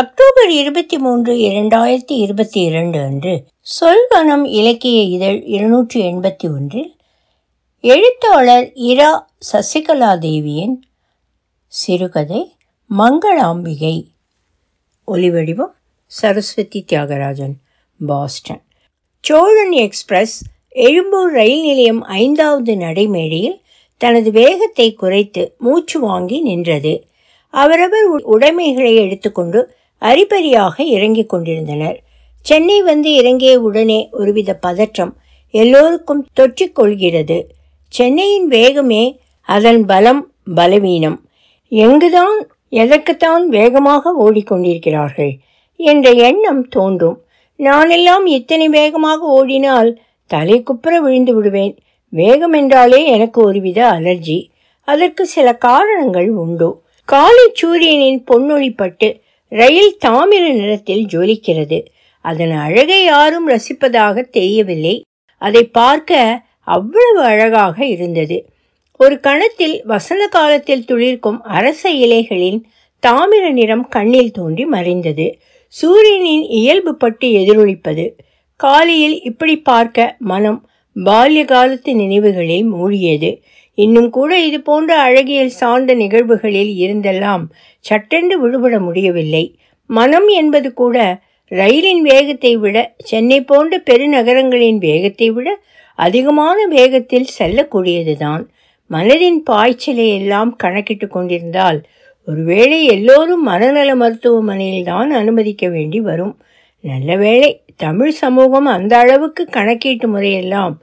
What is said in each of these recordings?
October 23, 2022 அன்று சொல்வனம் இலக்கிய இதழ் 281 எழுத்தாளர் இரா சசிகலா தேவியின் சிறுகதை மங்களாம்பிகை, ஒலிவடிவம் சரஸ்வதி தியாகராஜன், பாஸ்டன். சோழன் எக்ஸ்பிரஸ் எழும்பூர் ரயில் நிலையம் 5வது நடைமேடையில் தனது வேகத்தை குறைத்து மூச்சு வாங்கி நின்றது. அவரவர் உடைமைகளை எடுத்துக்கொண்டு அரிபரியாக இறங்கிக் கொண்டிருந்தனர். சென்னை வந்து இறங்கிய உடனே ஒருவித பதற்றம் எல்லோருக்கும் தொற்றிக்கொள்கிறது. சென்னையின் வேகமே அதன் பலம், பலவீனம். எங்குதான் எதற்குத்தான் வேகமாக ஓடிக்கொண்டிருக்கிறார்கள் என்ற எண்ணம் தோன்றும். நானெல்லாம் இத்தனை வேகமாக ஓடினால் தலை குப்புற விழுந்து விடுவேன். வேகம் என்றாலே எனக்கு ஒருவித அலர்ஜி. அதற்கு சில காரணங்கள் உண்டு. காலை சூரியனின் பொன்னொழிப்பட்டு ரயில் தாமிர நிறத்தில் ஜொலிக்கிறது. அதன் அழகை யாரும் ரசிப்பதாக தெரியவில்லை. அதை பார்க்க அவ்வளவு அழகாக இருந்தது. ஒரு கணத்தில் வசந்த காலத்தில் துளிர்க்கும் அரச இலைகளின் தாமிர நிறம் கண்ணில் தோன்றி மறைந்தது. சூரியனின் இயல்பு பட்டு எதிரொலிப்பது. காலையில் இப்படி பார்க்க மனம் பால்ய காலத்து நினைவுகளில் மூழ்கியது. இன்னும் கூட இது போன்ற அழகியல் சார்ந்த நிகழ்வுகளில் இருந்தெல்லாம் சட்டென்று விடுபட முடியவில்லை. மனம் என்பது கூட ரயிலின் வேகத்தை விட, சென்னை போன்ற பெருநகரங்களின் வேகத்தை விட அதிகமான வேகத்தில் செல்லக்கூடியதுதான். மனதின் பாய்ச்சலை எல்லாம் கணக்கிட்டு கொண்டிருந்தால் ஒருவேளை எல்லோரும் மனநல மருத்துவமனையில் தான் அனுமதிக்க வேண்டி வரும். நல்ல வேளை தமிழ் சமூகம் அந்த அளவுக்கு கணக்கீட்டு முறையெல்லாம்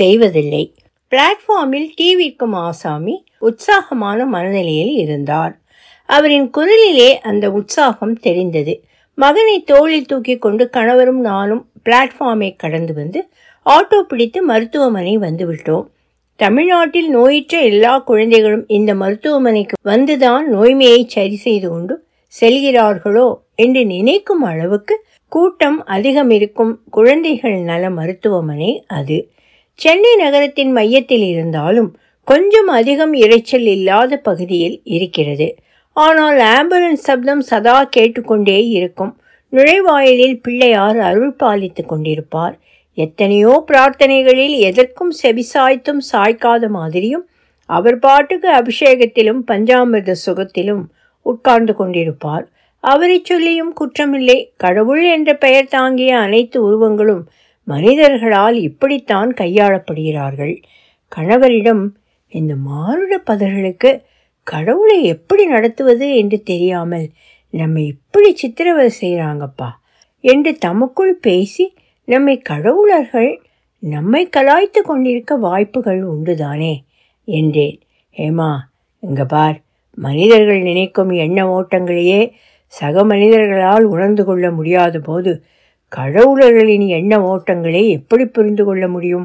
செய்வதில்லை. பிளாட்ஃபார்மில் டீ விற்கும் ஆசாமி உற்சாகமான மனநிலையில் இருந்தார். அவரின் குரலிலே அந்த உற்சாகம் தெரிந்தது. மகனை தோளில் தூக்கி கொண்டு கணவரும் நானும் பிளாட்ஃபார்மை கடந்து வந்து ஆட்டோ பிடித்து மருத்துவமனை வந்துவிட்டோம். தமிழ்நாட்டில் நோயற்ற எல்லா குழந்தைகளும் இந்த மருத்துவமனைக்கு வந்துதான் நோய்மையை சரி செய்து கொண்டு செல்கிறார்களோ என்று நினைக்கும் அளவுக்கு கூட்டம் அதிகம் இருக்கும் குழந்தைகள் நல மருத்துவமனை அது. சென்னை நகரத்தின் மையத்தில் இருந்தாலும் கொஞ்சம் அதிகம் இரைச்சல் இல்லாத பகுதியில் இருக்கிறது. ஆனால் ஆம்புலன்ஸ் சப்தம் சதா கேட்டுக்கொண்டே இருக்கும். நுழைவாயிலில் பிள்ளையார் அருள் பாலித்து கொண்டிருப்பார். எத்தனையோ பிரார்த்தனைகளில் எதற்கும் செவிசாய்த்தும் சாய்க்காத மாதிரியும் அவர் பாட்டுக்கு அபிஷேகத்திலும் பஞ்சாமிர்த சுகத்திலும் உட்கார்ந்து கொண்டிருப்பார். அவரை சொல்லியும் குற்றமில்லை. கடவுள் என்ற பெயர் தாங்கிய அனைத்து உருவங்களும் மனிதர்களால் இப்படித்தான் கையாளப்படுகிறார்கள். கணவரிடம் இந்த மானுட பதர்களுக்கு கடவுளை எப்படி நடத்துவது என்று தெரியாமல் நம்மை இப்படி சித்திரவதை செய்கிறாங்கப்பா என்று தமக்குள் பேசி நம்மை கடவுளர்கள் நம்மை கலாய்த்து கொண்டிருக்க வாய்ப்புகள் உண்டுதானே என்றேன். ஏமா இங்கே பார், மனிதர்கள் நினைக்கும் எண்ண ஓட்டங்களையே சக மனிதர்களால் உணர்ந்து கொள்ள முடியாத போது கடவுளர்களின் எண்ண ஓட்டங்களை எப்படி புரிந்து கொள்ள முடியும்?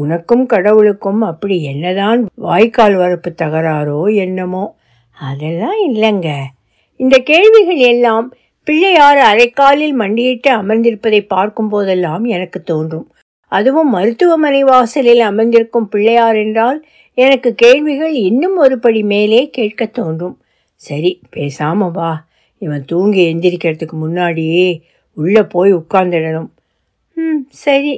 உனக்கும் கடவுளுக்கும் அப்படி என்னதான் வாய்க்கால் வரப்பு தகராறோ என்னமோ? அதெல்லாம் இல்லைங்க. இந்த கேள்விகள் எல்லாம் பிள்ளையார் அரைக்காலில் மண்டியிட்டு அமர்ந்திருப்பதை பார்க்கும் போதெல்லாம் எனக்கு தோன்றும். அதுவும் மருத்துவமனை வாசலில் அமர்ந்திருக்கும் பிள்ளையார் என்றால் எனக்கு கேள்விகள் இன்னும் ஒருபடி மேலே கேட்க தோன்றும். சரி, பேசாம வா, இவன் தூங்கி எந்திரிக்கிறதுக்கு முன்னாடியே உள்ளே போய் உட்கார்ந்துடணும். சரி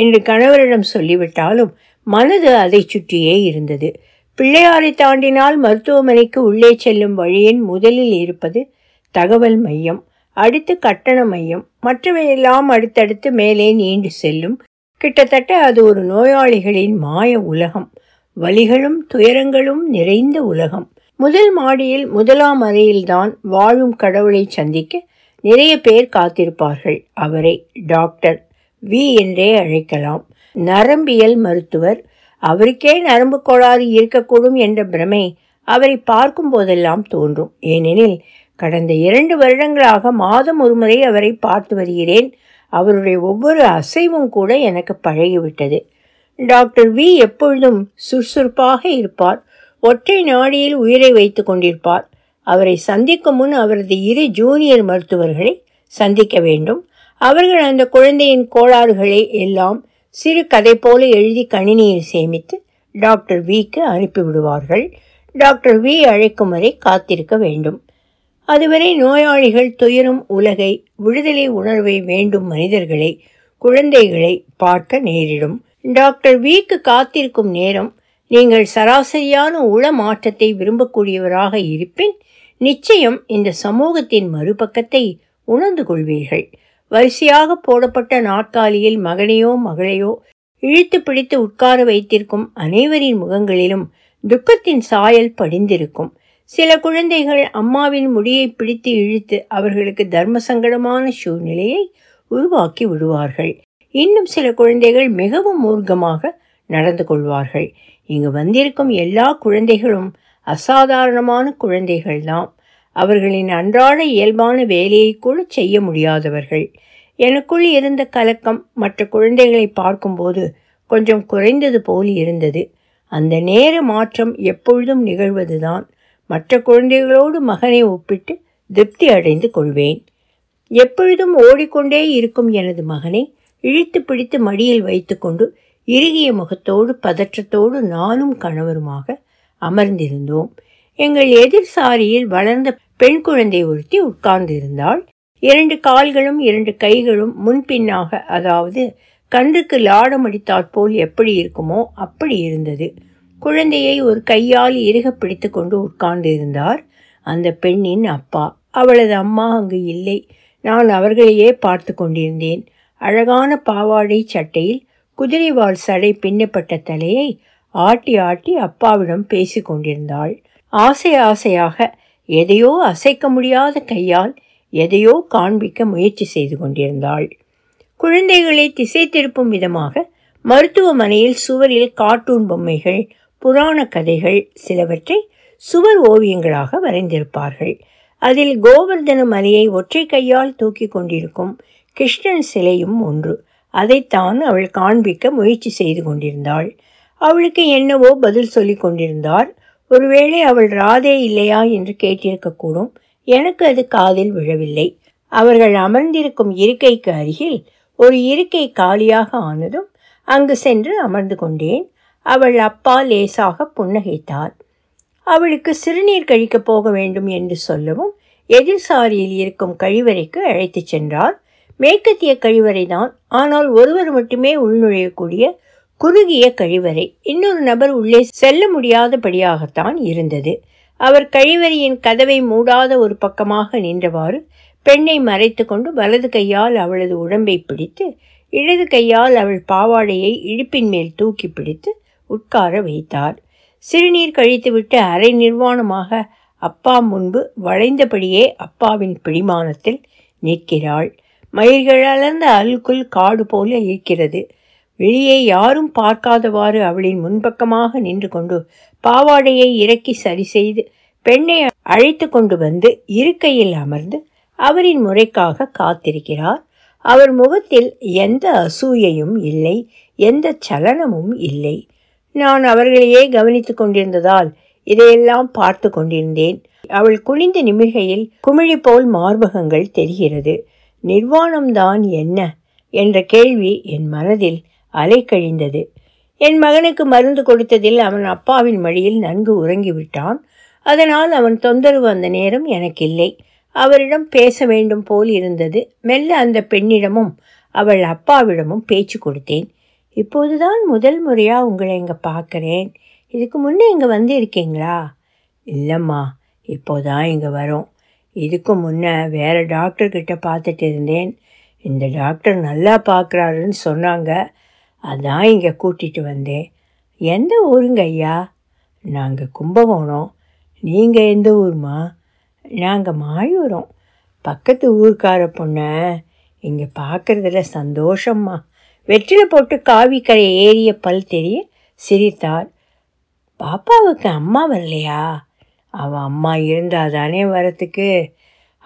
என்று கணவரிடம் சொல்லிவிட்டாலும் மனது அதை சுற்றியே இருந்தது. பிள்ளையாரை தாண்டினால் மருத்துவமனைக்கு உள்ளே செல்லும் வழியின் முதலில் இருப்பது தகவல் மையம், அடுத்து கட்டண மையம், மற்றவையெல்லாம் அடுத்தடுத்து மேலே நீண்டு செல்லும். கிட்டத்தட்ட அது ஒரு நோயாளிகளின் மாய உலகம், வலிகளும் துயரங்களும் நிறைந்த உலகம். முதல் மாடியில் முதலாம் அறையில்தான் வாழும் கடவுளை சந்திக்க நிறைய பேர் காத்திருப்பார்கள். அவரை டாக்டர் வி என்றே அழைக்கலாம். நரம்பியல் மருத்துவர். அவருக்கே நரம்பு கோளாறு இருக்கக்கூடும் என்ற பிரமை அவரை பார்க்கும் போதெல்லாம் தோன்றும். ஏனெனில் கடந்த 2 வருடங்களாக மாதம் ஒருமுறை அவரை பார்த்து வருகிறேன். அவருடைய ஒவ்வொரு அசைவும் கூட எனக்கு பழகிவிட்டது. டாக்டர் வி எப்பொழுதும் சுறுசுறுப்பாக இருப்பார். ஒற்றை நாடியில் உயிரை வைத்து கொண்டிருப்பார். அவரை சந்திக்கும் முன் அவரது 2 ஜூனியர் மருத்துவர்களை சந்திக்க வேண்டும். அவர்கள் அந்த குழந்தையின் கோளாறுகளை எல்லாம் சிறு கதை போல எழுதி கணினியில் சேமித்து டாக்டர் விக்கு அனுப்பிவிடுவார்கள். டாக்டர் வி அழைக்கும் வரை காத்திருக்க வேண்டும். அதுவரை நோயாளிகள் துயரும் உலகை, விடுதலை உணர்வை வேண்டும் மனிதர்களை, குழந்தைகளை பார்க்க நேரிடும். டாக்டர் விக்கு காத்திருக்கும் நேரம் நீங்கள் சராசரியான உள மாற்றத்தை விரும்பக்கூடியவராக இருப்பின் நிச்சயம் இந்த சமூகத்தின் மறுபக்கத்தை உணர்ந்து கொள்வீர்கள். வரிசையாக போடப்பட்ட நாற்காலியில் மகனையோ மகளையோ இழுத்து பிடித்து உட்கார வைத்திருக்கும் அனைவரின் முகங்களிலும் துக்கத்தின் சாயல் படிந்திருக்கும். சில குழந்தைகள் அம்மாவின் முடியை பிடித்து இழுத்து அவர்களுக்கு தர்ம சங்கடமான சூழ்நிலையை உருவாக்கி விடுவார்கள். இன்னும் சில குழந்தைகள் மிகவும் மூர்க்கமாக நடந்து கொள்வார்கள். இங்கு வந்திருக்கும் எல்லா குழந்தைகளும் அசாதாரணமான குழந்தைகள்தான். அவர்களின் அன்றாட இயல்பான வேலையை கூட செய்ய முடியாதவர்கள். எனக்குள் இருந்த கலக்கம் மற்ற குழந்தைகளை பார்க்கும்போது கொஞ்சம் குறைந்தது போல் இருந்தது. அந்த நேர மாற்றம் எப்பொழுதும் நிகழ்வதுதான். மற்ற குழந்தைகளோடு மகனை ஒப்பிட்டு திருப்தி அடைந்து கொள்வேன். எப்பொழுதும் ஓடிக்கொண்டே இருக்கும் எனது மகனை இழுத்து பிடித்து மடியில் வைத்து கொண்டு இறுகிய முகத்தோடு பதற்றத்தோடு நானும் கணவருமாக அமர்ந்திருந்தோம். எங்கள் எதிர் சாரியில் வளர்ந்த பெண் குழந்தை ஒருத்தி உட்கார்ந்திருந்தாள். இரண்டு கால்களும் இரண்டு கைகளும் முன்பின்னாக, அதாவது கன்றுக்கு லாடமடித்தாற் போல் எப்படி இருக்குமோ அப்படி இருந்தது. குழந்தையை ஒரு கையால் இறுக பிடித்து கொண்டு உட்கார்ந்திருந்தார் அந்த பெண்ணின் அப்பா. அவளது அம்மா அங்கு இல்லை. நான் அவர்களையே பார்த்து கொண்டிருந்தேன். அழகான பாவாடை சட்டையில் குதிரைவால் சடை பின்னப்பட்ட தலையை ஆட்டி ஆட்டி அப்பாவிடம் பேசி கொண்டிருந்தாள். ஆசை ஆசையாக எதையோ அசைக்க முடியாத கையால் எதையோ காண்பிக்க முயற்சி செய்து கொண்டிருந்தாள். குழந்தைகளை திசை திருப்பும் விதமாக மருத்துவமனையில் சுவரில் கார்ட்டூன் பொம்மைகள், புராண கதைகள், சிலவற்றை சுவர் ஓவியங்களாக வரைந்திருப்பார்கள். அதில் கோவர்தன மலையை ஒற்றை கையால் தூக்கி கொண்டிருக்கும் கிருஷ்ணன் சிலையும் ஒன்று. அதைத்தான் அவள் காண்பிக்க முயற்சி செய்து கொண்டிருந்தாள். அவளுக்கு என்னவோ பதில் சொல்லி கொண்டிருந்தார். ஒருவேளை அவள் ராதே இல்லையா என்று கேட்டிருக்கக்கூடும். எனக்கு அது காதில் விழவில்லை. அவர்கள் அமர்ந்திருக்கும் இருக்கைக்கு அருகில் ஒரு இருக்கை காலியாக ஆனதும் அங்கு சென்று அமர்ந்து கொண்டேன். அவள் அப்பா லேசாக புன்னகைத்தார். அவளுக்கு சிறுநீர் கழிக்கப் போக வேண்டும் என்று சொல்லவும் எதிர்சாரியில் இருக்கும் கழிவறைக்கு அழைத்து சென்றார். மேற்கத்திய கழிவறை தான், ஆனால் ஒருவர் மட்டுமே உள்நுழையக்கூடிய குறுகிய கழிவறை. இன்னொரு நபர் உள்ளே செல்ல முடியாதபடியாகத்தான் இருந்தது. அவர் கழிவறையின் கதவை மூடாத ஒரு பக்கமாக நின்றவாறு பெண்ணை மறைத்து கொண்டு வலது கையால் அவளது உடம்பை பிடித்து இடது கையால் அவள் பாவாடையை இடுப்பின் மேல் தூக்கி பிடித்து உட்கார வைத்தார். சிறுநீர் கழித்துவிட்டு அரை நிர்வாணமாக அப்பா முன்பு வளைந்தபடியே அப்பாவின் பிடிமானத்தில் நிற்கிறாள். மயிர்களந்த அல்குல் காடு போல இருக்கிறது. வெளியே யாரும் பார்க்காதவாறு அவளின் முன்பக்கமாக நின்று கொண்டு பாவாடையை இறக்கி சரி செய்து பெண்ணை அழைத்து கொண்டு வந்து இருக்கையில் அமர்ந்து அவரின் முறைக்காக காத்திருக்கிறார். அவர் முகத்தில் எந்த அசூயையும் இல்லை, எந்த சலனமும் இல்லை. நான் அவர்களையே கவனித்து கொண்டிருந்ததால் இதையெல்லாம் பார்த்து கொண்டிருந்தேன். அவள் குனிந்த நிமிர்கையில் குமிழி போல் மார்பகங்கள் தெரிகிறது. நிர்வாணம்தான் என்ன என்ற கேள்வி என் மனதில் அலைக்கழிந்தது. என் மகனுக்கு மருந்து கொடுத்ததில் அவன் அப்பாவின் மடியில் நன்கு உறங்கிவிட்டான். அதனால் அவன் தொந்தரவு அந்த நேரம் எனக்கில்லை. அவரிடம் பேச வேண்டும் போல் இருந்தது. மெல்ல அந்த பெண்ணிடமும் அவள் அப்பாவிடமும் பேச்சு கொடுத்தேன். இப்போதுதான் முதல் முறையாக உங்களை இங்கே பார்க்குறேன். இதுக்கு முன்னே இங்கே வந்து இருக்கீங்களா? இல்லைம்மா, இப்போதான் இங்கே வரோம். இதுக்கு முன்னே வேறு டாக்டர்கிட்ட பார்த்துட்டு இருந்தேன். இந்த டாக்டர் நல்லா பார்க்குறாருன்னு சொன்னாங்க, அதான் இங்கே கூட்டிகிட்டு வந்தேன். எந்த ஊருங்க ஐயா? நாங்கள் கும்பகோணம். நீங்கள் எந்த ஊர்மா? நாங்கள் மாயூரோம். பக்கத்து ஊருக்கார பொண்ணை இங்கே பார்க்குறதுல சந்தோஷம்மா. வெற்றில போட்டு காவிக்கரை ஏறிய பல் தெரிய சிரித்தார். பாப்பாவுக்கு அம்மா வரலையா? அவள் அம்மா இருந்தால் தானே வரத்துக்கு.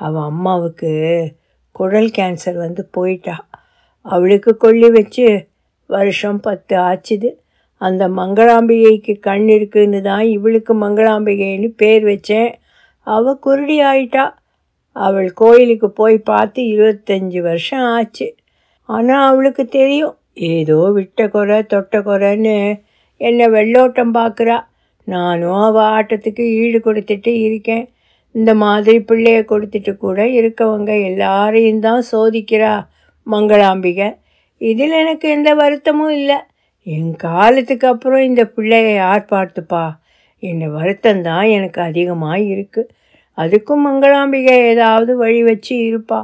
அவள் அம்மாவுக்கு குடல் கேன்சர் வந்து போயிட்டா. அவளுக்கு கொல்லி வச்சு வருஷம் 10 ஆச்சுது. அந்த மங்களாம்பிகைக்கு கண் இருக்குன்னு தான் இவளுக்கு மங்களாம்பிகைன்னு பேர் வச்சேன். அவள் குருடி ஆயிட்டா. அவள் கோயிலுக்கு போய் பார்த்து 25 வருஷம் ஆச்சு. ஆனால் அவளுக்கு தெரியும், ஏதோ விட்ட குறை தொட்ட குறைன்னு என்னை வெள்ளோட்டம் பார்க்குறா. நானும் அவள் ஆட்டத்துக்கு ஈடு கொடுத்துட்டு இருக்கேன். இந்த மாதிரி பிள்ளைய கொடுத்துட்டு கூட இருக்கவங்க எல்லாரையும் தான் சோதிக்கிறா மங்களாம்பிகை. இதில் எனக்கு எந்த வருத்தமும் இல்லை. என் காலத்துக்கு அப்புறம் இந்த பிள்ளையை யார் பார்த்துப்பா என்ற வருத்தந்தான் எனக்கு அதிகமாக இருக்குது. அதுக்கும் மங்களாம்பிகை ஏதாவது வழி வச்சு இருப்பா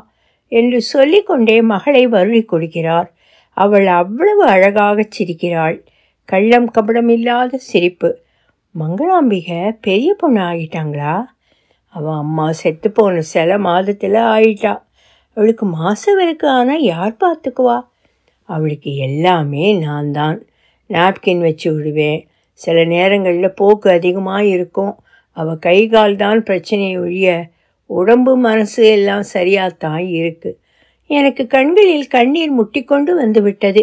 என்று சொல்லிக்கொண்டே மகளை வருளி கொடுக்கிறார். அவள் அவ்வளவு அழகாக சிரிக்கிறாள். கள்ளம் கபடம் இல்லாத சிரிப்பு. மங்களாம்பிகை பெரிய பொண்ணு ஆகிட்டாங்களா? அவள் அம்மா செத்து போன சில மாதத்தில் ஆயிட்டா. அவளுக்கு மாசவருக்கு ஆனால் யார் பார்த்துக்குவா? அவளுக்கு எல்லாமே நான் தான். நாப்கின் வச்சு விடுவேன். சில நேரங்களில் போக்கு அதிகமாக இருக்கும். அவள் கை கால் தான் பிரச்சனையை ஒழிய உடம்பு மனசு எல்லாம் சரியாகத்தான் இருக்குது. எனக்கு கண்களில் கண்ணீர் முட்டிக்கொண்டு வந்து விட்டது.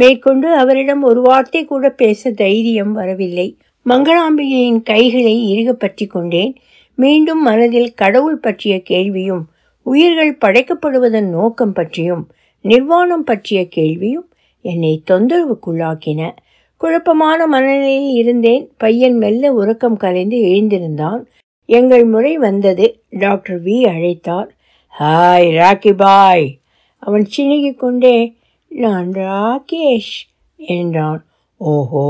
மேற்கொண்டு அவரிடம் ஒரு வார்த்தை கூட பேச தைரியம் வரவில்லை. மங்களாம்பிகையின் கைகளை இறுக பற்றி கொண்டேன். மீண்டும் மனதில் கடவுள் பற்றிய கேள்வியும், உயிர்கள் படைக்கப்படுவதன் நோக்கம் பற்றியும், நிர்வாணம் பற்றிய கேள்வியும் என்னை தொந்தரவுக்குள்ளாக்கின. குழப்பமான மனநிலையில் இருந்தேன். பையன் மெல்ல உறக்கம் கலைந்து எழுந்திருந்தான். எங்கள் முறை வந்தது. டாக்டர் வி அழைத்தார். Hi Rocky boy. அவன் சிணுகி கொண்டே நான் ராகேஷ் என்றான். ஓஹோ,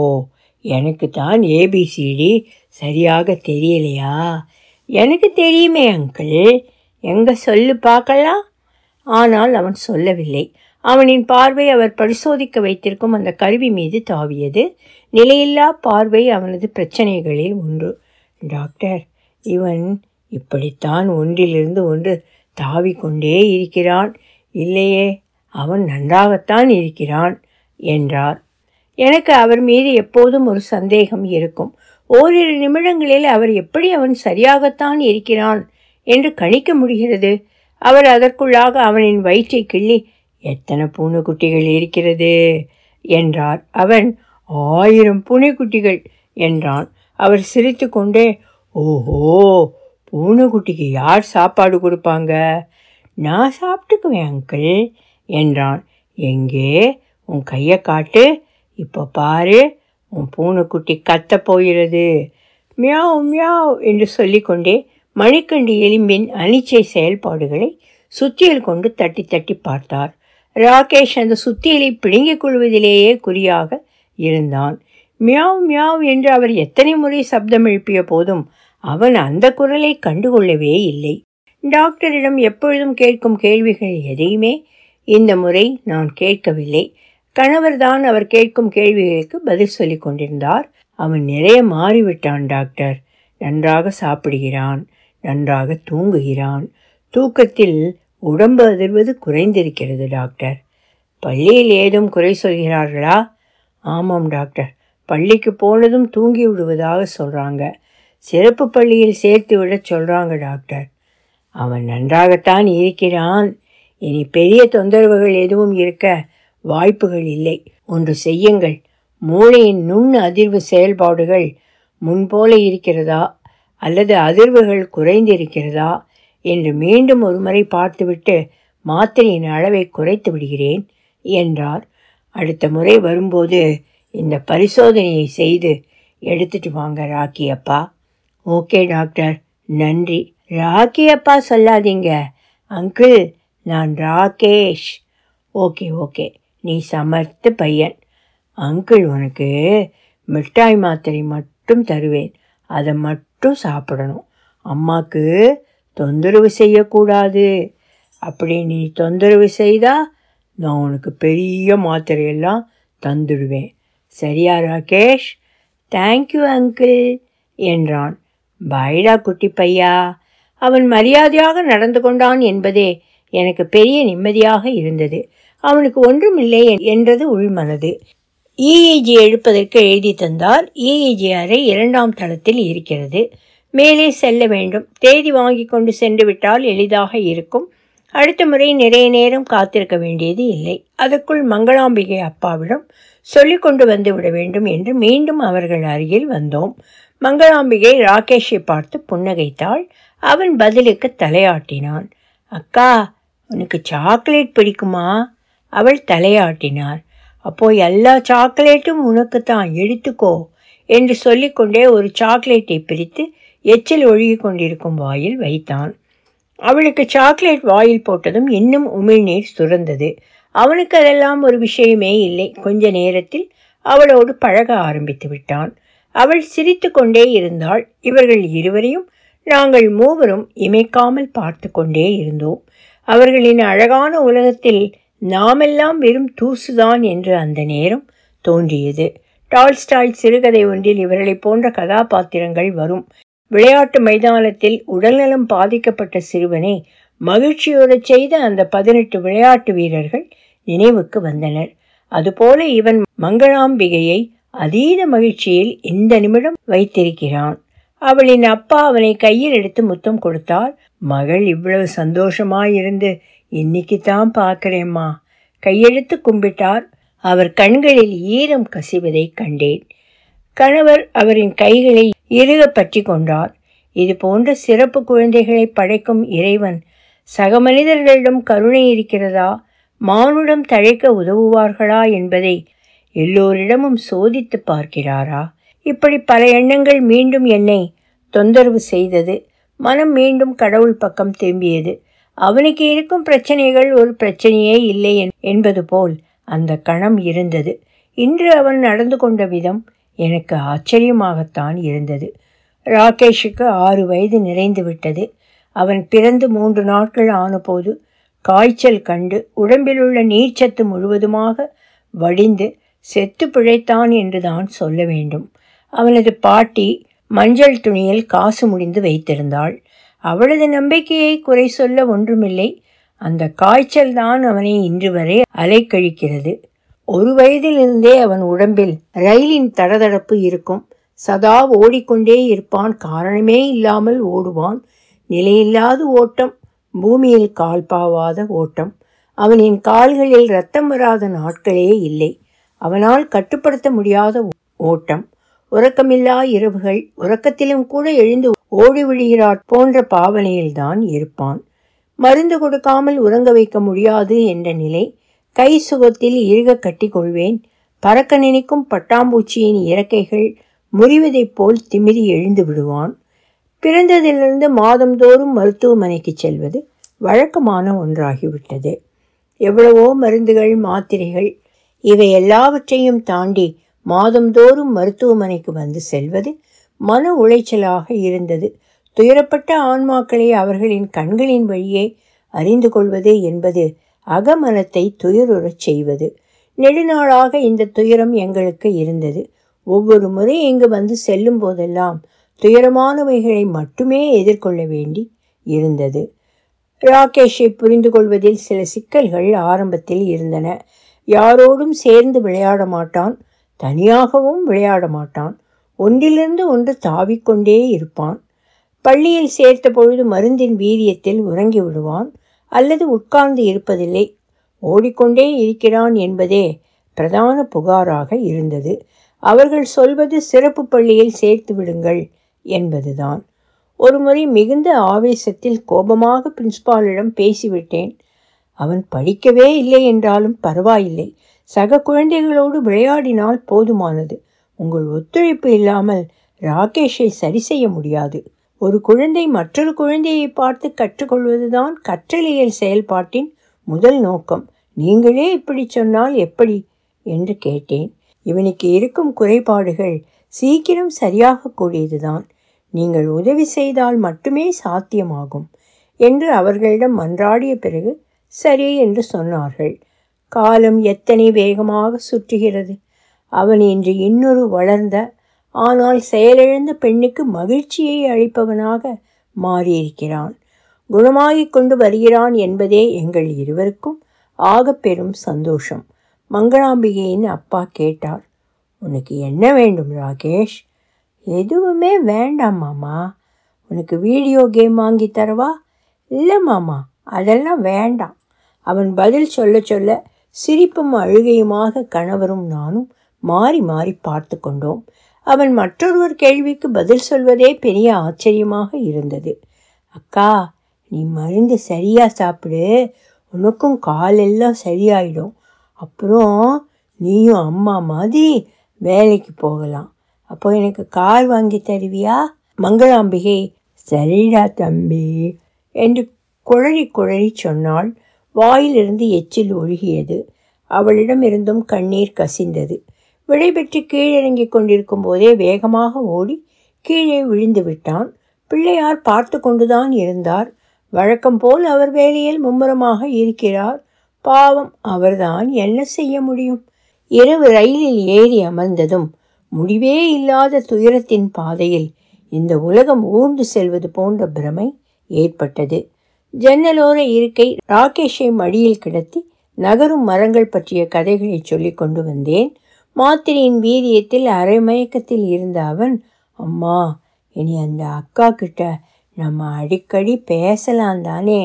எனக்கு தான் ஏபிசிடி சரியாக தெரியலையா? எனக்கு தெரியுமே அங்கிள், எங்கே சொல்லு பார்க்கலாம். ஆனால் அவன் சொல்லவில்லை. அவனின் பார்வை அவர் பரிசோதிக்க வைத்திருக்கும் அந்த கருவி மீது தாவியது. நிலையில்லா பார்வை அவனது பிரச்சனைகளில் ஒன்று. டாக்டர், இவன் இப்படித்தான் ஒன்றிலிருந்து ஒன்று தாவிக்கொண்டே இருக்கிறான். இல்லையே, அவன் நன்றாகத்தான் இருக்கிறான் என்றார். எனக்கு அவர் மீது எப்போதும் ஒரு சந்தேகம் இருக்கும். ஓரிரு நிமிடங்களில் அவர் எப்படி அவன் சரியாகத்தான் இருக்கிறான் என்று கணிக்க முடிகிறது. அவர் அதற்குள்ளாக அவனின் வயிற்றை கிள்ளி எத்தனை பூனைக்குட்டிகள் இருக்கிறது என்றார். அவன் 1000 பூனைக்குட்டிகள் என்றான். அவர் சிரித்து கொண்டே ஓஹோ, பூனைக்குட்டிக்கு யார் சாப்பாடு கொடுப்பாங்க? நான் சாப்பிட்டுக்குவேன் அங்கிள் என்றான். எங்கே? உன் கையை காட்டு. இப்போ பாரு, உன் பூனைக்குட்டி கத்த போகிறது. மியாவ் மியாவ் என்று சொல்லிக்கொண்டே மணிக்கண்டு எலும்பின் அனிச்சை செயல்பாடுகளை சுத்தியல் கொண்டு தட்டி தட்டி பார்த்தார். ராகேஷ் அந்த சுத்தியலை பிடுங்கிக் கொள்வதிலேயே குறியாக இருந்தான். மியாவ் மியாவ் என்று அவர் எத்தனை முறை சப்தம் எழுப்பிய போதும் அவன் அந்த குரலை கண்டுகொள்ளவே இல்லை. டாக்டரிடம் எப்பொழுதும் கேட்கும் கேள்விகள் எதையுமே இந்த முறை நான் கேட்கவில்லை. கணவர்தான் அவர் கேட்கும் கேள்விகளுக்கு பதில் சொல்லி கொண்டிருந்தார். அவன் நிறைய மாறிவிட்டான் டாக்டர். நன்றாக சாப்பிடுகிறான், நன்றாக தூங்குகிறான், தூக்கத்தில் உடம்பு அதிர்வது குறைந்திருக்கிறது டாக்டர். பள்ளியில் ஏதும் குறை சொல்கிறார்களா? ஆமாம் டாக்டர், பள்ளிக்கு போனதும் தூங்கி விடுவதாக சொல்கிறாங்க. சிறப்பு பள்ளியில் சேர்த்து விட சொல்கிறாங்க டாக்டர். அவன் நன்றாகத்தான் இருக்கிறான். இனி பெரிய தொந்தரவுகள் எதுவும் இருக்க வாய்ப்புகள் இல்லை. ஒன்று செய்யுங்கள். மூளையின் நுண் அதிர்வு செயல்பாடுகள் முன்போல இருக்கிறதா அல்லது அதிர்வுகள் குறைந்திருக்கிறதா என்று மீண்டும் ஒரு முறை பார்த்துவிட்டு மாத்திரையின் அளவை குறைத்து விடுகிறேன் என்றார். அடுத்த முறை வரும்போது இந்த பரிசோதனையை செய்து எடுத்துட்டு வாங்க ராக்கி அப்பா. ஓகே டாக்டர், நன்றி. ராக்கி அப்பா சொல்லாதீங்க அங்கிள், நான் ராகேஷ். ஓகே ஓகே, நீ சமர்த்து பையன். அங்கிள், உனக்கு மிட்டாய் மாத்திரை மட்டும் தருவேன். அதை மட்டும் சாப்பிடணும். அம்மாவுக்கு தொந்தரவு செய்யக்கூடாது. அப்படி நீ தொந்தரவு செய்தால் நான் உனக்கு பெரிய மாத்திரையெல்லாம் தந்துடுவேன். சரியா ராகேஷ்? தேங்க்யூ அங்கிள் என்றான். பாய்டா குட்டி பையா. அவன் மரியாதையாக நடந்து கொண்டான் என்பதே எனக்கு பெரிய நிம்மதியாக இருந்தது. அவனுக்கு ஒன்றுமில்லை என்றது உள்மனது. EEG எடுப்பதற்கு எழுதி தந்தார். EEG அறை 2ஆம் தளத்தில் இருக்கிறது. மேலே செல்ல வேண்டும். தேதி வாங்கி கொண்டு சென்று விட்டால் எளிதாக இருக்கும். அடுத்த முறை நிறைய நேரம் காத்திருக்க வேண்டியது இல்லை. அதற்குள் மங்களாம்பிகை அப்பாவிடம் சொல்லிக் கொண்டு வந்து விட வேண்டும் என்று மீண்டும் அவர்கள் அருகில் வந்தோம். மங்களாம்பிகை ராகேஷை பார்த்து புன்னகைத்தாள். அவன் பதிலுக்கு தலையாட்டினான். அக்கா, உனக்கு சாக்லேட் பிடிக்குமா? அவள் தலையாட்டினார். அப்போ எல்லா சாக்லேட்டும் உனக்கு தான், எடுத்துக்கோ என்று சொல்லிக்கொண்டே ஒரு சாக்லேட்டை பிரித்து எச்சில் ஒழுகி கொண்டிருக்கும் வாயில் வைத்தான். அவளுக்கு சாக்லேட் வாயில் போட்டதும் இன்னும் உமிழ்நீர் சுரந்தது. அவனுக்கு அதெல்லாம் ஒரு விஷயமே இல்லை. கொஞ்ச நேரத்தில் அவளோடு பழக ஆரம்பித்து விட்டான். அவள் சிரித்து கொண்டே இருந்தாள். இவர்கள் இருவரையும் நாங்கள் மூவரும் இமைக்காமல் பார்த்து கொண்டே இருந்தோம். அவர்களின் அழகான உலகத்தில் நாமெல்லாம் வெறும் தூசுதான் என்று அந்த நேரம் தோன்றியது. டால்ஸ்டாய் சிறுகதை ஒன்றில் இவர்களை போன்ற கதாபாத்திரங்கள் வரும். விளையாட்டு மைதானத்தில் உடல்நலம் பாதிக்கப்பட்ட சிறுவனை மகிழ்ச்சியோடு செய்த அந்த 18 விளையாட்டு வீரர்கள் நினைவுக்கு வந்தனர். அதுபோல இவன் மங்களாம்பிகையை அதீத மகிழ்ச்சியில் இந்த நிமிடம் வைத்திருக்கிறான். அவளின் அப்பா அவனை கையில் எடுத்து முத்தம் கொடுத்தார். மகள் இவ்வளவு சந்தோஷமாயிருந்து இன்னைக்கு தான் பார்க்குறேம்மா. கையெழுத்து கும்பிட்டார். அவர் கண்களில் ஈரம் கசிவதை கண்டேன். கணவர் அவரின் கைகளை இறுக பற்றி கொண்டார். இது போன்ற சிறப்பு குழந்தைகளை படைக்கும் இறைவன் சக மனிதர்களிடம் கருணை இருக்கிறதா, மானுடம் தழைக்க உதவுவார்களா என்பதை எல்லோரிடமும் சோதித்து பார்க்கிறாரா? இப்படி பல எண்ணங்கள் மீண்டும் என்னை தொந்தரவு செய்தது. மனம் மீண்டும் கடவுள் பக்கம் திரும்பியது. அவனுக்கு இருக்கும் பிரச்சனைகள் ஒரு பிரச்சனையே இல்லை என்பது போல் அந்த கணம் இருந்தது. இன்று அவன் நடந்து கொண்ட விதம் எனக்கு ஆச்சரியமாகத்தான் இருந்தது. ராகேஷுக்கு 6 வயது நிறைந்து விட்டது. அவன் பிறந்து 3 நாட்கள் ஆனபோது காய்ச்சல் கண்டு உடம்பிலுள்ள நீர்ச்சத்து முழுவதுமாக வடிந்து செத்து பிழைத்தான் என்று தான் சொல்ல வேண்டும். அவனது பாட்டி மஞ்சள் துணியில் காசு முடிந்து வைத்திருந்தாள். அவளது நம்பிக்கையை குறை சொல்ல ஒன்றுமில்லை. அந்த காய்ச்சல் தான் அவனை இன்று வரை அலைக்கழிக்கிறது. 1 வயதிலிருந்தே அவன் உடம்பில் ரயிலின் தடதடப்பு இருக்கும். சதா ஓடிக்கொண்டே இருப்பான். காரணமே இல்லாமல் ஓடுவான். நிலையில்லாத ஓட்டம், பூமியில் கால்பாவாத ஓட்டம். அவனின் கால்களில் இரத்தம் வராத நாட்களே இல்லை. அவனால் கட்டுப்படுத்த முடியாத ஓட்டம், உறக்கமில்லா இரவுகள், உறக்கத்திலும் கூட எழுந்து ஓடி விழுகிறார் போன்ற பாவனையில்தான் இருப்பான். மருந்து கொடுக்காமல் உறங்க வைக்க முடியாது என்ற நிலை. கை சுகத்தில் இறுக கட்டி கொள்வேன். பறக்க நினைக்கும் பட்டாம்பூச்சியின் இறக்கைகள் முறிவதைப் போல் திமிரி எழுந்து விடுவான். பிறந்ததிலிருந்து மாதந்தோறும் மருத்துவமனைக்கு செல்வது வழக்கமான ஒன்றாகிவிட்டது. எவ்வளவோ மருந்துகள், மாத்திரைகள், இவை எல்லாவற்றையும் தாண்டி மாதந்தோறும் மருத்துவமனைக்கு வந்து செல்வது மன உளைச்சலாக இருந்தது. துயரப்பட்ட ஆன்மாக்களை அவர்களின் கண்களின் வழியே அறிந்து கொள்வது என்பது அகமனத்தை துயருறச் செய்வது. நெடுநாளாக இந்த துயரம் எங்களுக்கு இருந்தது. ஒவ்வொரு முறை இங்கு வந்து செல்லும் போதெல்லாம் துயரமானவைகளை மட்டுமே எதிர்கொள்ள வேண்டி இருந்தது. ராகேஷை புரிந்து கொள்வதில் சில சிக்கல்கள் ஆரம்பத்தில் இருந்தன. யாரோடும் சேர்ந்து விளையாட மாட்டான், தனியாகவும் விளையாட மாட்டான். ஒன்றிலிருந்து ஒன்று தாவிக்கொண்டே இருப்பான். பள்ளியில் சேர்த்த பொழுது மருந்தின் வீரியத்தில் உறங்கி விடுவான் அல்லது உட்கார்ந்து இருப்பதில்லை, ஓடிக்கொண்டே இருக்கிறான் என்பதே பிரதான புகாராக இருந்தது. அவர்கள் சொல்வது சிறப்பு பள்ளியில் சேர்த்து விடுங்கள் என்பதுதான். ஒருமுறை மிகுந்த ஆவேசத்தில் கோபமாக பிரின்ஸ்பாலிடம் பேசிவிட்டேன். அவன் படிக்கவே இல்லை என்றாலும் பரவாயில்லை, சக குழந்தைகளோடு விளையாடினால் போதுமானது. உங்கள் ஒத்துழைப்பு இல்லாமல் ராகேஷை சரி செய்ய முடியாது. ஒரு குழந்தை மற்றொரு குழந்தையை பார்த்து கற்றுக்கொள்வதுதான் கற்றலியல் செயல்பாட்டின் முதல் நோக்கம். நீங்களே இப்படி சொன்னால் எப்படி என்று கேட்டேன். இவனுக்கு இருக்கும் குறைபாடுகள் சீக்கிரம் சரியாக கூடியதுதான். நீங்கள் உதவி செய்தால் மட்டுமே சாத்தியமாகும் என்று அவர்களிடம் மன்றாடிய பிறகு சரி என்று சொன்னார்கள். காலம் எத்தனை வேகமாக சுற்றுகிறது. அவன் இன்று இன்னொரு வளர்ந்த ஆனால் செயலிழந்த பெண்ணுக்கு மகிழ்ச்சியை அளிப்பவனாக மாறியிருக்கிறான். குணமாகிக் கொண்டு வருகிறான் என்பதே எங்கள் இருவருக்கும் ஆகப்பெரும் சந்தோஷம். மங்களாம்பிகையின் அப்பா கேட்டார், உனக்கு என்ன வேண்டும் ராகேஷ்? எதுவுமே வேண்டாம் மாமா. உனக்கு வீடியோ கேம் வாங்கி தரவா? இல்லை மாமா, அதெல்லாம் வேண்டாம். அவன் பதில் சொல்ல சொல்ல சிரிப்பும் அழுகையுமாக கணவரும் நானும் மாறி மாறி பார்த்து கொண்டோம். அவன் மற்றொருவர் கேள்விக்கு பதில் சொல்வதே பெரிய ஆச்சரியமாக இருந்தது. அக்கா, நீ மருந்து சரியாக சாப்பிடு, உனக்கும் காலெல்லாம் சரியாயிடும். அப்புறம் நீயும் அம்மா மாதிரி வேலைக்கு போகலாம். அப்போ எனக்கு கார் வாங்கி தருவியா? மங்களாம்பிகை, "சரிடா தம்பி" என்று குழறி குழறி சொன்னாள். வாயிலிருந்து எச்சில் ஒழுகியது. அவளிடமிருந்தும் கண்ணீர் கசிந்தது. விடைபெற்று கீழிறங்கி கொண்டிருக்கும் போதே வேகமாக ஓடி கீழே விழுந்து விட்டான். பிள்ளையார் பார்த்து கொண்டுதான் இருந்தார். வழக்கம் போல் அவர் வேலையில் மும்முரமாக இருக்கிறார். பாவம், அவர்தான் என்ன செய்ய முடியும்? இரவு ரயிலில் ஏறி அமர்ந்ததும் முடிவே இல்லாத துயரத்தின் பாதையில் இந்த உலகம் ஊர்ந்து செல்வது போன்ற பிரமை ஏற்பட்டது. ஜன்னலோர இருக்கை ராகேஷை மடியில் கிடத்தி நகரும் மரங்கள் பற்றிய கதைகளை சொல்லி கொண்டு வந்தேன். மாத்திரையின் வீரியத்தில் அரைமயக்கத்தில் இருந்த அவன், "அம்மா, இனி அந்த அக்கா கிட்ட நம்ம அடிக்கடி பேசலாம் தானே?"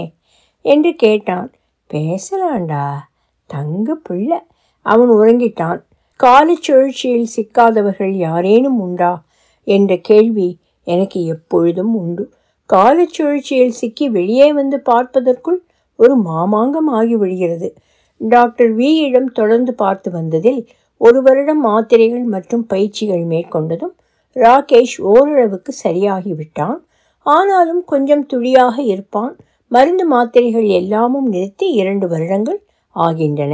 என்று கேட்டான். "பேசலாண்டா தங்க பிள்ளை." அவன் உறங்கிட்டான். கால சுழற்சியில் சிக்காதவர்கள் யாரேனும் உண்டா என்ற கேள்வி எனக்கு எப்பொழுதும் உண்டு. கால சுழற்சியில் சிக்கி வெளியே வந்து பார்ப்பதற்குள் ஒரு மாமாங்கம் ஆகிவிடுகிறது. டாக்டர் வியிடம் தொடர்ந்து பார்த்து வந்ததில் ஒரு வருடம் மாத்திரைகள் மற்றும் பயிற்சிகள் மேற்கொண்டதும் ராகேஷ் ஓரளவுக்கு சரியாகிவிட்டான். ஆனாலும் கொஞ்சம் துளியாக இருப்பான். மருந்து மாத்திரைகள் எல்லாமும் நிறுத்தி 2 வருடங்கள் ஆகின்றன.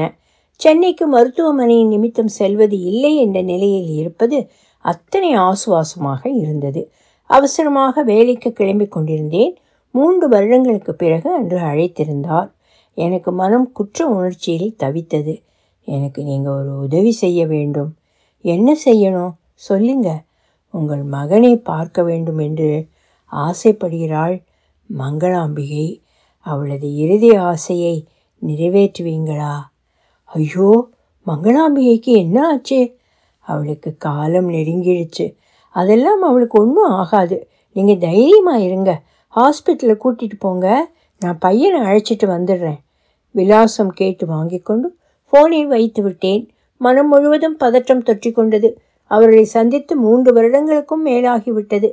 சென்னைக்கு மருத்துவமனையின் நிமித்தம் செல்வது இல்லை என்ற நிலையில் இருப்பது அத்தனை ஆசுவாசமாக இருந்தது. அவசரமாக வேலைக்கு கிளம்பி கொண்டிருந்தேன். 3 வருடங்களுக்கு பிறகு அன்று அழைத்திருந்தார். எனக்கு மனம் குற்ற உணர்ச்சியில் தவித்தது. "எனக்கு நீங்கள் ஒரு உதவி செய்ய வேண்டும்." "என்ன செய்யணும்?" "சொல்லுங்க." "உங்கள் மகனை பார்க்க வேண்டும் என்று ஆசைப்படுகிறாள் மங்களாம்பிகை. அவளது இறுதி ஆசையை நிறைவேற்றுவீங்களா?" "ஐயோ, மங்களாம்பிகைக்கு என்ன ஆச்சு?" "அவளுக்கு காலம் நெருங்கிடுச்சு. அதெல்லாம் அவளுக்கு ஒன்றும் ஆகாது. நீங்கள் தைரியமாக இருங்க. ஹாஸ்பிட்டலில் கூட்டிகிட்டு போங்க. நான் பையனை அழைச்சிட்டு வந்துடுறேன்." விலாசம் கேட்டு வாங்கி கொண்டு ஃபோனை வைத்து விட்டேன். மனம் முழுவதும் பதற்றம் தொற்றி கொண்டது. அவர்களை சந்தித்து 3 வருடங்களுக்கும் மேலாகிவிட்டது.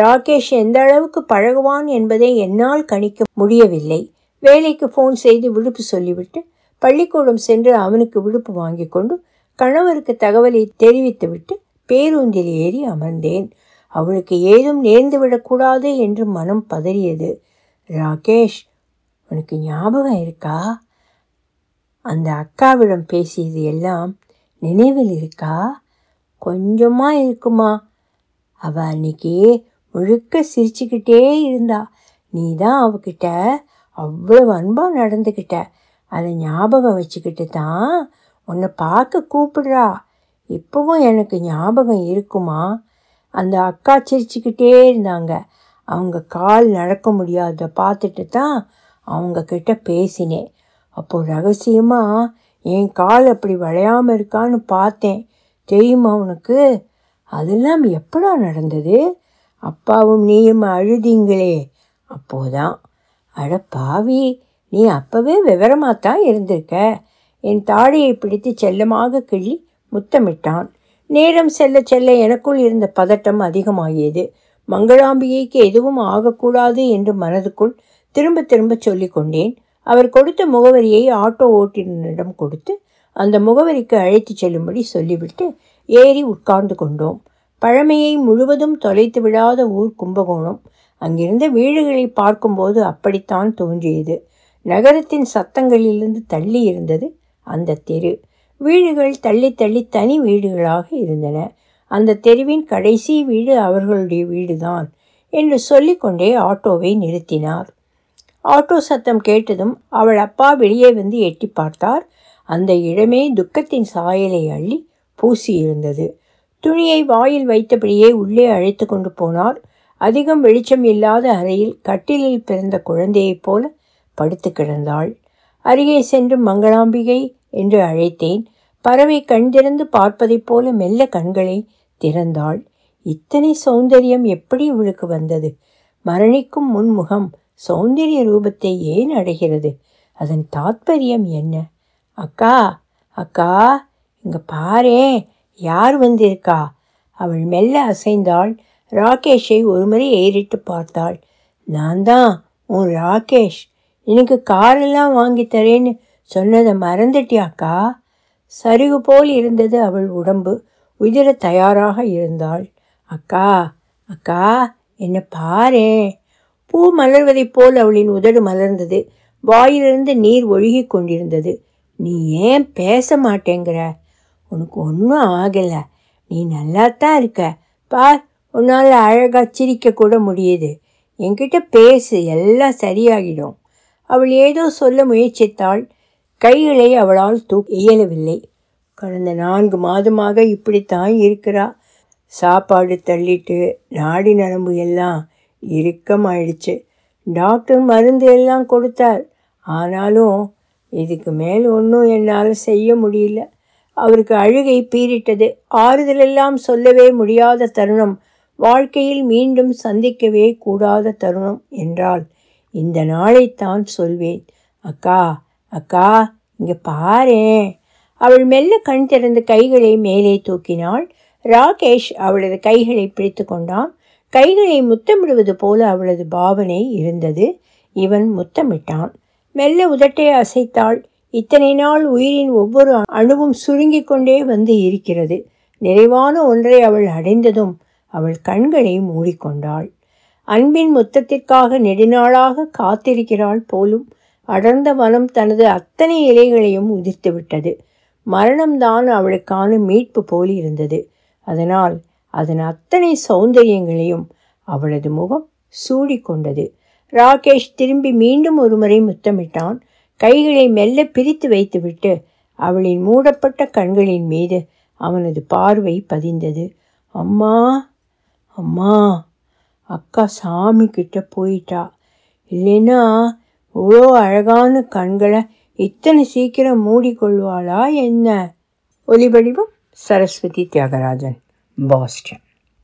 ராகேஷ் எந்த அளவுக்கு பழகுவான் என்பதை என்னால் கணிக்க முடியவில்லை. வேலைக்கு ஃபோன் செய்து விடுப்பு சொல்லிவிட்டு பள்ளிக்கூடம் சென்று அவனுக்கு விடுப்பு வாங்கி கொண்டு கணவருக்கு தகவலை தெரிவித்துவிட்டு பேருந்தில் ஏறி அமர்ந்தேன். அவளுக்கு ஏதும் நேர்ந்துவிடக்கூடாது என்று மனம் பதறியது. "ராகேஷ், உனக்கு ஞாபகம் இருக்கா? அந்த அக்காவிடம் பேசியது எல்லாம் நினைவில் இருக்கா?" "கொஞ்சமாக இருக்குமா. அவள் அன்னைக்கு முழுக்க சிரிச்சுக்கிட்டே இருந்தா. நீ தான் அவகிட்ட அவ்வளவு அன்பாக நடந்துக்கிட்ட. அதை ஞாபகம் வச்சுக்கிட்டு தான் உன்னை பார்க்க கூப்பிடுறா. இப்போவும் எனக்கு ஞாபகம் இருக்குமா? அந்த அக்கா சிரிச்சுக்கிட்டே இருந்தாங்க. அவங்க கால் நடக்க முடியாத பார்த்துட்டு தான் அவங்கக்கிட்ட பேசினேன். அப்போது ரகசியமாக என் கால் அப்படி வளையாமல் இருக்கான்னு பார்த்தேன். தெரியுமா உனக்கு? அதெல்லாம் எப்படா நடந்தது? அப்பாவும் நீயும் அழுதிங்களே அப்போதான்." "அட பாவி, நீ அப்போவே விவரமாகத்தான் இருந்திருக்க." என் தாடியை பிடித்து செல்லமாக கிள்ளி முத்தமிட்டான். நேரம் செல்ல செல்ல எனக்குள் இருந்த பதட்டம் அதிகமாகியது. மங்களாம்பிகைக்கு எதுவும் ஆகக்கூடாது என்று மனதுக்குள் திரும்ப திரும்ப சொல்லிக்கொண்டேன். அவர் கொடுத்த முகவரியை ஆட்டோ ஓட்டுநரிடம் கொடுத்து அந்த முகவரிக்கு அழைத்து செல்லும்படி சொல்லிவிட்டு ஏறி உட்கார்ந்து கொண்டோம். பழமையை முழுவதும் தொலைத்து விடாத ஊர் கும்பகோணம். அங்கிருந்த வீடுகளை பார்க்கும்போது அப்படித்தான் தோன்றியது. நகரத்தின் சத்தங்களிலிருந்து தள்ளி இருந்தது அந்த தெரு. வீடுகள் தள்ளி தள்ளி தனி வீடுகளாக இருந்தன. அந்த தெருவின் கடைசி வீடு அவர்களுடைய வீடுதான் என்று சொல்லிக்கொண்டே ஆட்டோவை நிறுத்தினார். ஆட்டோ சத்தம் கேட்டதும் அவள் அப்பா வெளியே வந்து எட்டி பார்த்தார். அந்த இடமே துக்கத்தின் சாயலை அள்ளி பூசியிருந்தது. துணியை வாயில் வைத்தபடியே உள்ளே அழைத்து கொண்டு போனார். அதிகம் வெளிச்சம் இல்லாத அறையில் கட்டிலில் பிறந்த குழந்தையைப் போல படுத்து கிடந்தாள். அருகே சென்று "மங்களாம்பிகை" என்று அழைத்தேன். பறவை கண் திறந்து பார்ப்பதைப் போல மெல்ல கண்களை திறந்தாள். இத்தனை சௌந்தரியம் எப்படி இவளுக்கு வந்தது? மரணிக்கும் முன்முகம் சௌந்தரிய ரூபத்தை ஏன் அடைகிறது? அதன் தாத்பரியம் என்ன? "அக்கா, அக்கா, இங்கே பாரேன், யார் வந்திருக்கா?" அவள் மெல்ல அசைந்தாள். ராகேஷை ஒருமுறை ஏறிட்டு பார்த்தாள். "நான் தான் உன் ராகேஷ். எனக்கு காரெல்லாம் வாங்கி தரேன்னு சொன்னதை மறந்துட்டியாக்கா?" சருகு போல் இருந்தது அவள் உடம்பு. உதிர தயாராக இருந்தாள். "அக்கா, அக்கா, என்ன பாரே. பூ மலர்வதைப் போல் அவளின் உதடு மலர்ந்தது. வாயிலிருந்து நீர் ஒழுகி கொண்டிருந்தது. நீ ஏன் பேச மாட்டேங்கிற? உனக்கு ஒன்றும் ஆகலை, நீ நல்லாத்தான் இருக்க. பார், உன்னால் அழகாக சிரிக்க கூட முடியுது. என்கிட்ட பேசு, எல்லாம் சரியாகிடும். அவள் ஏதோ சொல்ல முயற்சித்தாள். கைகளை அவளால் தூக்க இயலவில்லை. கடந்த 4 மாதமாக இப்படித்தான் இருக்கிறா. சாப்பாடு தள்ளிட்டு நாடி நரம்பு எல்லாம் இறுக்கமாயிடுச்சு. டாக்டர் மருந்து எல்லாம் கொடுத்தார். ஆனாலும் இதுக்கு மேல் ஒன்றும் என்னால் செய்ய முடியல. அவருக்கு அழுகை பீரிட்டது. ஆறுதலெல்லாம் சொல்லவே முடியாத தருணம், வாழ்க்கையில் மீண்டும் சந்திக்கவே கூடாத தருணம் என்றால் இந்த நாளைத்தான் சொல்வேன். அக்கா, அக்கா, இங்கே பாரேன். அவள் மெல்ல கண் திறந்து கைகளை மேலே தூக்கினாள். ராகேஷ் அவளது கைகளை பிடித்து கொண்டான். கைகளை முத்தமிடுவது போல அவளது பாவனை இருந்தது. இவன் முத்தமிட்டான். மெல்ல உதட்டை அசைத்தாள். இத்தனை நாள் உயிரின் ஒவ்வொரு அணுவும் சுருங்கி கொண்டே வந்து இருக்கிறது. நிறைவான ஒன்றை அவள் அடைந்ததும் அவள் கண்களை மூடிக்கொண்டாள். அன்பின் முத்தத்திற்காக நெடுநாளாக காத்திருக்கிறாள் போலும். அடர்ந்த வனம் தனது அத்தனை இலைகளையும் உதிர்த்து விட்டது. மரணம்தான் அவளுக்கான மீட்பு போல் இருந்தது. அதனால் அதன் அத்தனை சௌந்தரியங்களையும் அவளது முகம் சூடிக்கொண்டது. ராகேஷ் திரும்பி மீண்டும் ஒருமுறை முத்தமிட்டான். கைகளை மெல்ல பிரித்து வைத்துவிட்டு அவளின் மூடப்பட்ட கண்களின் மீது அவனது பார்வை பதிந்தது. அம்மா, அம்மா, அக்கா சாமி கிட்ட போயிட்டா. இல்லைன்னா இவ்வளோ அழகான கண்களை இத்தனை சீக்கிரம் மூடிக்கொள்வாளா என்ன? ஒலிவடிவம் சரஸ்வதி தியாகராஜன், பாஸ்டன்.